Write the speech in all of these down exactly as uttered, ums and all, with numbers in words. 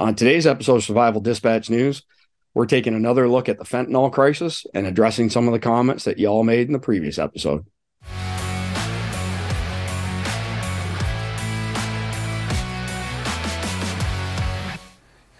On today's episode of Survival Dispatch News, we're taking another look at the fentanyl crisis and addressing some of the comments that y'all made in the previous episode. Hey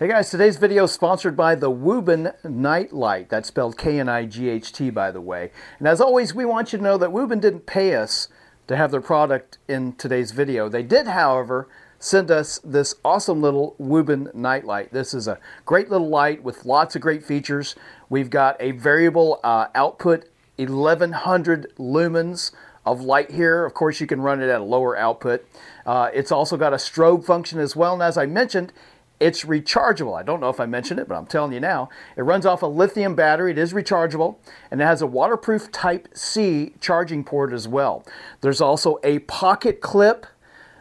guys, today's video is sponsored by the Wuben Knight Light. That's spelled K N I G H T, by the way. And as always, we want you to know that Wuben didn't pay us to have their product in today's video. They did, however, send us this awesome little Wuben Knight Light. This is a great little light with lots of great features. We've got a variable uh, output, eleven hundred lumens of light here. Of course, you can run it at a lower output. Uh, it's also got a strobe function as well. And as I mentioned, it's rechargeable. I don't know if I mentioned it, but I'm telling you now. It runs off a lithium battery. It is rechargeable, and it has a waterproof Type C charging port as well. There's also a pocket clip.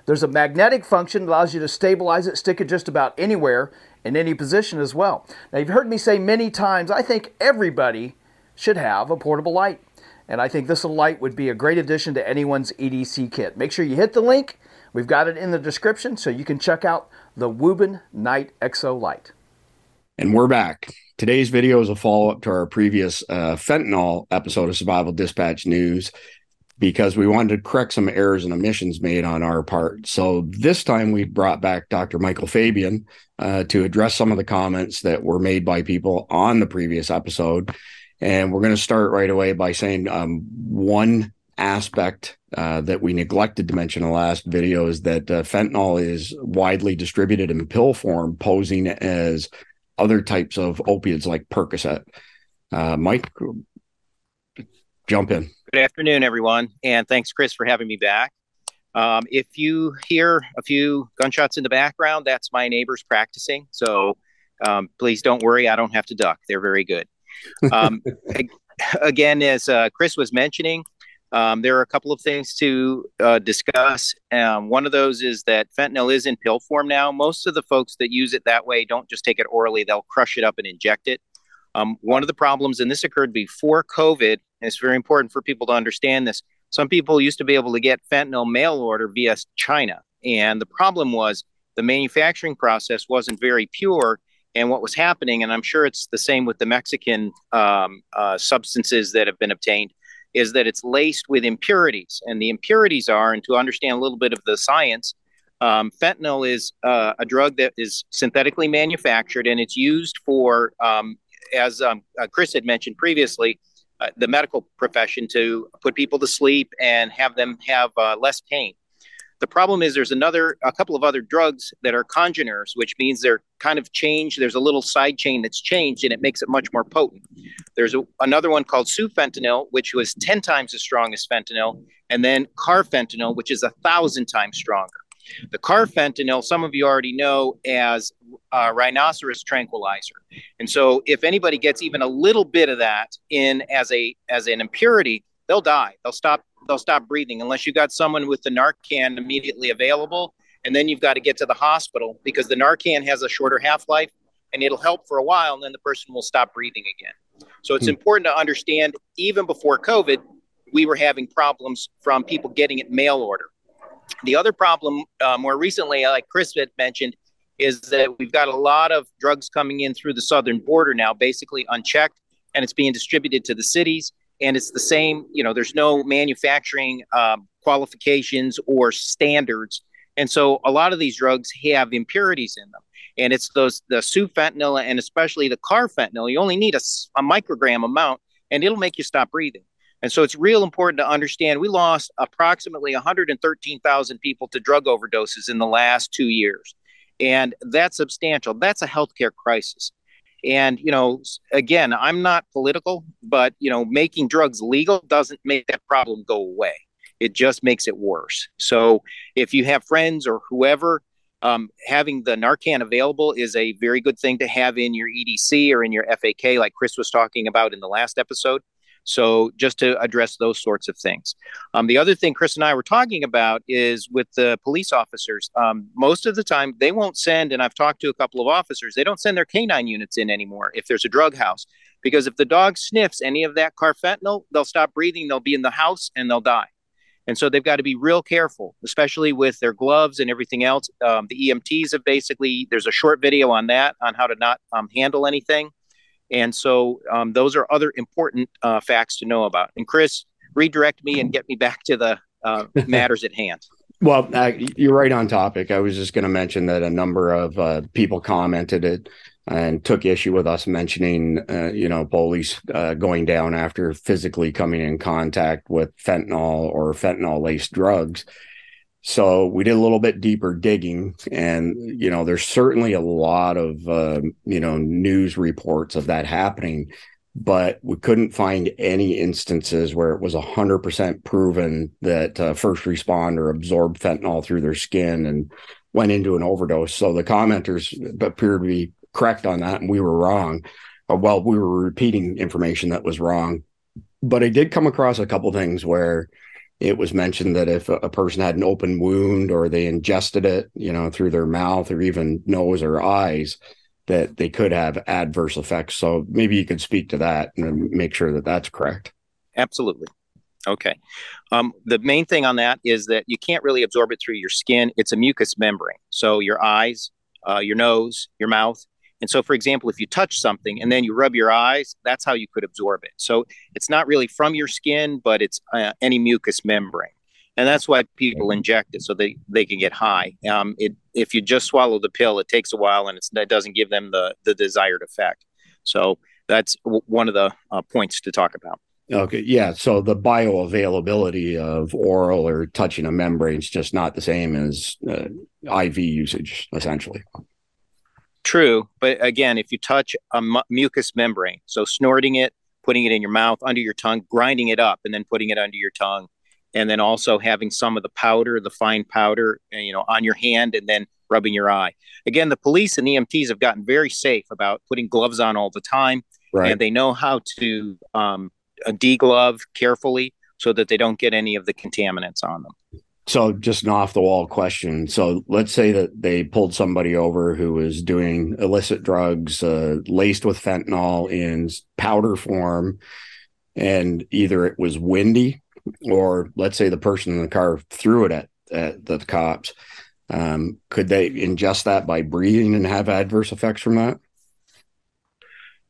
There's a magnetic function that allows you to stabilize it, stick it just about anywhere in any position as well. Now, you've heard me say many times, I think everybody should have a portable light, and I think this light would be a great addition to anyone's E D C kit. Make sure you hit the link. We've got it in the description, so you can check out the Wuben Knight X O Light. And we're back. Today's video is a follow-up to our previous uh, fentanyl episode of Survival Dispatch News, because we wanted to correct some errors and omissions made on our part. So this time we brought back Doctor Michael Fabian uh, to address some of the comments that were made by people on the previous episode. And we're going to start right away by saying um, one aspect uh, that we neglected to mention in the last video is that uh, fentanyl is widely distributed in pill form, posing as other types of opiates like Percocet. Uh, Mike, jump in. Good afternoon, everyone, and thanks, Chris, for having me back. Um, if you hear a few gunshots in the background, that's my neighbors practicing, so um, please don't worry. I don't have to duck. They're very good. Um, again, as uh, Chris was mentioning, Um, there are a couple of things to uh, discuss. Um, one of those is that fentanyl is in pill form now. Most of the folks that use it that way don't just take it orally. They'll crush it up and inject it. Um, one of the problems, and this occurred before COVID, and it's very important for people to understand this, some people used to be able to get fentanyl mail order via China. And the problem was the manufacturing process wasn't very pure. And what was happening, and I'm sure it's the same with the Mexican um, uh, substances that have been obtained, is that it's laced with impurities. And the impurities are, and to understand a little bit of the science, um, fentanyl is uh, a drug that is synthetically manufactured, and it's used for, um, as um, uh, Chris had mentioned previously, uh, the medical profession to put people to sleep and have them have uh, less pain. The problem is there's another, a couple of other drugs that are congeners, which means they're kind of changed. There's a little side chain that's changed, and it makes it much more potent. There's a, another one called sufentanil, which was ten times as strong as fentanyl, and then carfentanil, which is a thousand times stronger. The carfentanil, some of you already know as uh, rhinoceros tranquilizer. And so if anybody gets even a little bit of that in as a as an impurity, they'll die. They'll stop. They'll stop breathing unless you got someone with the Narcan immediately available. And then you've got to get to the hospital because the Narcan has a shorter half-life and it'll help for a while. And then the person will stop breathing again. So it's hmm. important to understand, even before COVID, we were having problems from people getting it mail order. The other problem uh, more recently, like Chris had mentioned, is that we've got a lot of drugs coming in through the southern border now, basically unchecked, and it's being distributed to the cities. And it's the same, you know, there's no manufacturing um, qualifications or standards. And so a lot of these drugs have impurities in them. And it's those, the sufentanil and especially the carfentanil, you only need a, a microgram amount and it'll make you stop breathing. And so it's real important to understand we lost approximately one hundred thirteen thousand people to drug overdoses in the last two years. And that's substantial. That's a healthcare crisis. And, you know, again, I'm not political, but, you know, making drugs legal doesn't make that problem go away. It just makes it worse. So if you have friends or whoever, um, having the Narcan available is a very good thing to have in your E D C or in your F A K, like Chris was talking about in the last episode. So just to address those sorts of things. Um, the other thing Chris and I were talking about is with the police officers. Um, most of the time they won't send, and I've talked to a couple of officers, they don't send their canine units in anymore if there's a drug house, because if the dog sniffs any of that carfentanil, they'll stop breathing, they'll be in the house and they'll die. And so they've got to be real careful, especially with their gloves and everything else. Um, the E M Ts have basically, there's a short video on that, on how to not um, handle anything. And so um, those are other important uh, facts to know about. And Chris, redirect me and get me back to the uh, matters at hand. Well, uh, you're right on topic. I was just going to mention that a number of uh, people commented it and took issue with us mentioning, uh, you know, police uh, going down after physically coming in contact with fentanyl or fentanyl-laced drugs. So we did a little bit deeper digging, and, you know, there's certainly a lot of, uh, you know, news reports of that happening, but we couldn't find any instances where it was one hundred percent proven that uh, first responder absorbed fentanyl through their skin and went into an overdose. So the commenters appeared to be correct on that, and we were wrong. Uh, well, we were repeating information that was wrong. But I did come across a couple things where it was mentioned that if a person had an open wound or they ingested it, you know, through their mouth or even nose or eyes, that they could have adverse effects. So maybe you could speak to that and make sure that that's correct. Absolutely. Okay. Um, the main thing on that is that you can't really absorb it through your skin. It's a mucous membrane. So your eyes, uh, your nose, your mouth. And so, for example, if you touch something and then you rub your eyes, that's how you could absorb it. So it's not really from your skin, but it's uh, any mucous membrane. And that's why people inject it so they, they can get high. Um, it, if you just swallow the pill, it takes a while and it's, that doesn't give them the, the desired effect. So that's w- one of the uh, points to talk about. Okay. Yeah. So the bioavailability of oral or touching a membrane is just not the same as uh, I V usage, essentially. True. But again, if you touch a mu- mucous membrane, so snorting it, putting it in your mouth, under your tongue, grinding it up and then putting it under your tongue, and then also having some of the powder, the fine powder, you know, on your hand and then rubbing your eye. Again, the police and E M Ts have gotten very safe about putting gloves on all the time. Right. And they know how to um, deglove carefully so that they don't get any of the contaminants on them. So just an off-the-wall question. So let's say that they pulled somebody over who was doing illicit drugs uh, laced with fentanyl in powder form, and either it was windy, or let's say the person in the car threw it at, at the cops. Um, could they ingest that by breathing and have adverse effects from that?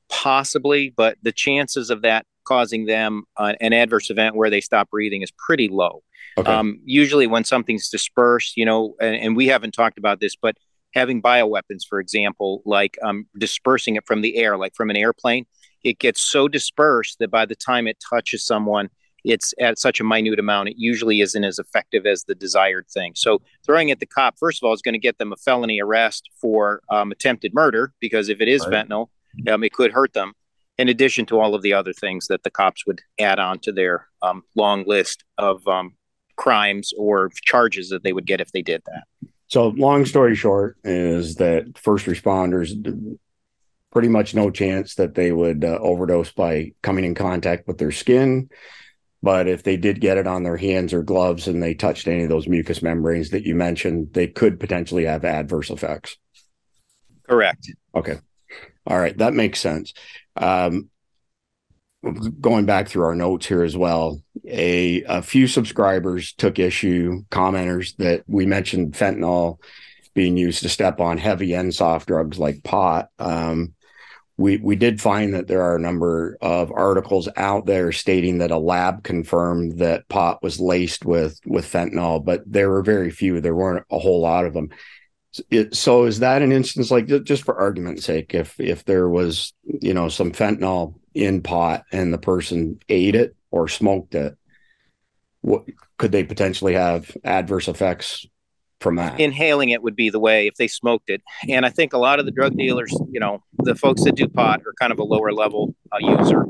Possibly, but the chances of that causing them uh, an adverse event where they stop breathing is pretty low. Okay. Um, usually when something's dispersed, you know, and, and we haven't talked about this, but having bioweapons, for example, like um, dispersing it from the air, like from an airplane, it gets so dispersed that by the time it touches someone, it's at such a minute amount, it usually isn't as effective as the desired thing. So throwing at the cop, first of all, is going to get them a felony arrest for um, attempted murder, because if it is right. fentanyl, um, it could hurt them, in addition to all of the other things that the cops would add on to their um, long list of um, crimes or charges that they would get if they did that. So long story short is that first responders, pretty much no chance that they would uh, overdose by coming in contact with their skin. But if they did get it on their hands or gloves and they touched any of those mucous membranes that you mentioned, they could potentially have adverse effects. Correct. Okay. All right. That makes sense. Um, going back through our notes here as well, a, a few subscribers took issue, commenters, that we mentioned fentanyl being used to step on heavy and soft drugs like pot. Um We we did find that there are a number of articles out there stating that a lab confirmed that pot was laced with, with fentanyl, but there were very few. There weren't a whole lot of them. It, so is that an instance, like, just for argument's sake, if if there was, you know, some fentanyl in pot and the person ate it or smoked it, what could they potentially have adverse effects from that? Inhaling it would be the way if they smoked it. And I think a lot of the drug dealers, you know, the folks that do pot are kind of a lower level uh, user,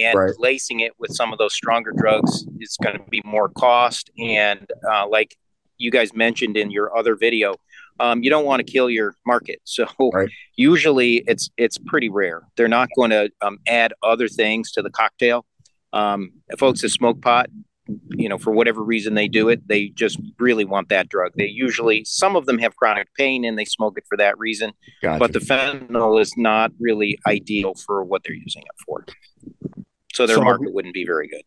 and right. lacing it with some of those stronger drugs is going to be more cost. And uh, like you guys mentioned in your other video, um, you don't want to kill your market. So right. usually it's, it's pretty rare. They're not going to um, add other things to the cocktail. Um, folks that smoke pot, you know, for whatever reason they do it, they just really want that drug. They usually, some of them have chronic pain and they smoke it for that reason. Gotcha. But the fentanyl is not really ideal for what they're using it for. So their so, market wouldn't be very good.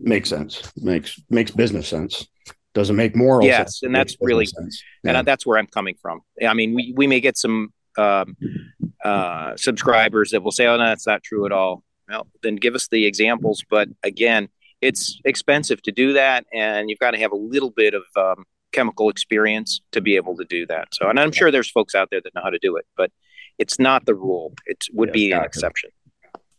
Makes sense. Makes makes business sense. Doesn't make moral yes, sense. Yes, and that's really, yeah. and that's where I'm coming from. I mean, we, we may get some um, uh, subscribers that will say, oh, no, that's not true at all. Well, then give us the examples. But again, it's expensive to do that, and you've got to have a little bit of um, chemical experience to be able to do that. So, and I'm sure there's folks out there that know how to do it, but it's not the rule. It would yeah, be exactly. an exception.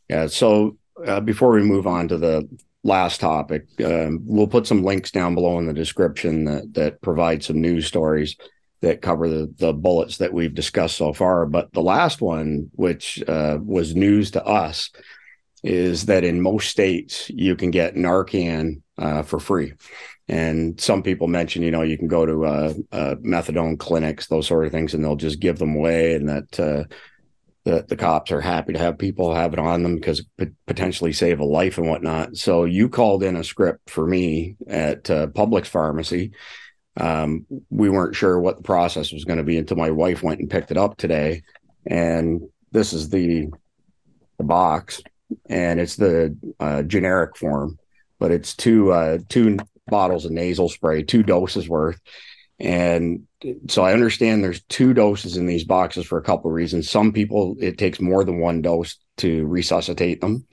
Yeah. So uh, before we move on to the last topic, um, we'll put some links down below in the description that, that provide some news stories that cover the, the bullets that we've discussed so far. But the last one, which uh, was news to us, is that in most states you can get Narcan uh, for free. And some people mention, you know, you can go to uh, uh, methadone clinics, those sort of things, and they'll just give them away, and that uh, the, the cops are happy to have people have it on them because it could potentially save a life and whatnot. So you called in a script for me at uh, Publix Pharmacy. Um, we weren't sure what the process was going to be until my wife went and picked it up today. And this is the, the box, and it's the uh, generic form, but it's two uh, two bottles of nasal spray, two doses worth. And so I understand there's two doses in these boxes for a couple of reasons. Some people, it takes more than one dose to resuscitate them.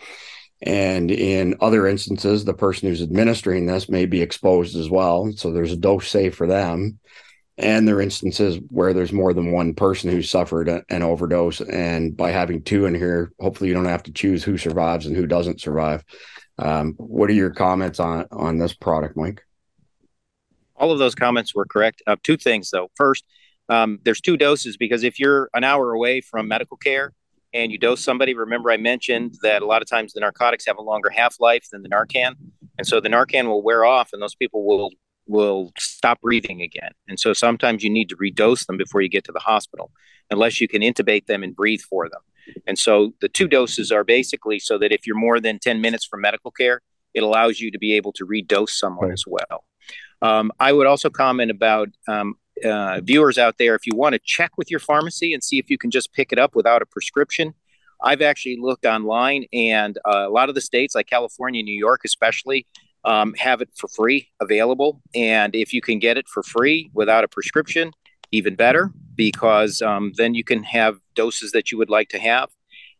And in other instances, the person who's administering this may be exposed as well. So there's a dose safe for them. And there are instances where there's more than one person who suffered a, an overdose. And by having two in here, hopefully you don't have to choose who survives and who doesn't survive. Um, what are your comments on, on this product, Mike? All of those comments were correct. Uh, two things, though. First, um, there's two doses, because if you're an hour away from medical care and you dose somebody, remember I mentioned that a lot of times the narcotics have a longer half-life than the Narcan. And so the Narcan will wear off and those people will will stop breathing again. And so sometimes you need to redose them before you get to the hospital, unless you can intubate them and breathe for them. And so the two doses are basically so that if you're more than ten minutes from medical care, it allows you to be able to redose someone as well. Um, I would also comment about um, uh, viewers out there, if you want to check with your pharmacy and see if you can just pick it up without a prescription. I've actually looked online, and uh, a lot of the states like California, New York especially, Um, have it for free available. And if you can get it for free without a prescription, even better, because um, then you can have doses that you would like to have.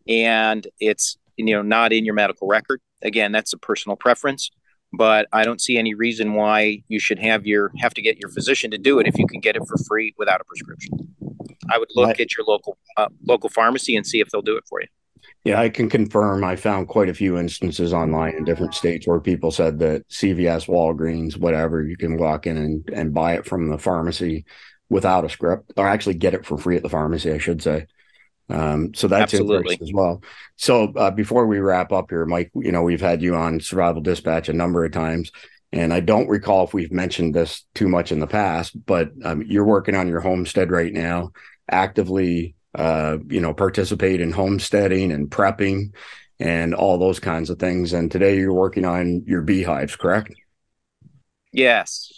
And it's, you know, not in your medical record. Again, that's a personal preference, but I don't see any reason why you should have your have to get your physician to do it if you can get it for free without a prescription. I would look at your local uh, local pharmacy and see if they'll do it for you. Yeah, I can confirm. I found quite a few instances online in different states where people said that C V S, Walgreens, whatever, you can walk in and, and buy it from the pharmacy without a script, or actually get it for free at the pharmacy, I should say. Um, so that's absolutely as well. So uh, before we wrap up here, Mike, you know, we've had you on Survival Dispatch a number of times, and I don't recall if we've mentioned this too much in the past, but um, you're working on your homestead right now, actively Uh, you know, participate in homesteading and prepping and all those kinds of things. And today you're working on your beehives, correct? Yes.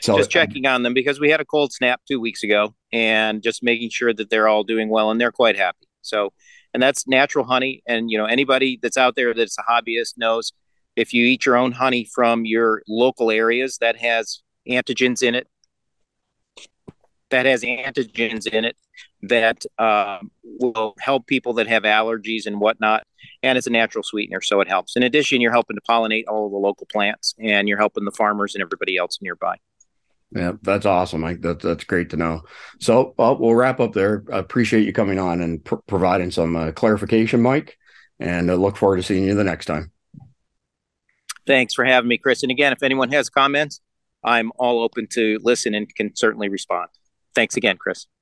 So just checking on them, because we had a cold snap two weeks ago, and just making sure that they're all doing well, and they're quite happy. So, and that's natural honey. And, you know, anybody that's out there that's a hobbyist knows if you eat your own honey from your local areas, that has antigens in it. that has antigens in it that uh, will help people that have allergies and whatnot. And it's a natural sweetener, so it helps. In addition, you're helping to pollinate all of the local plants, and you're helping the farmers and everybody else nearby. Yeah, that's awesome, Mike. That, that's great to know. So uh, we'll wrap up there. I appreciate you coming on and pr- providing some uh, clarification, Mike, and I look forward to seeing you the next time. Thanks for having me, Chris. And again, if anyone has comments, I'm all open to listen and can certainly respond. Thanks again, Chris.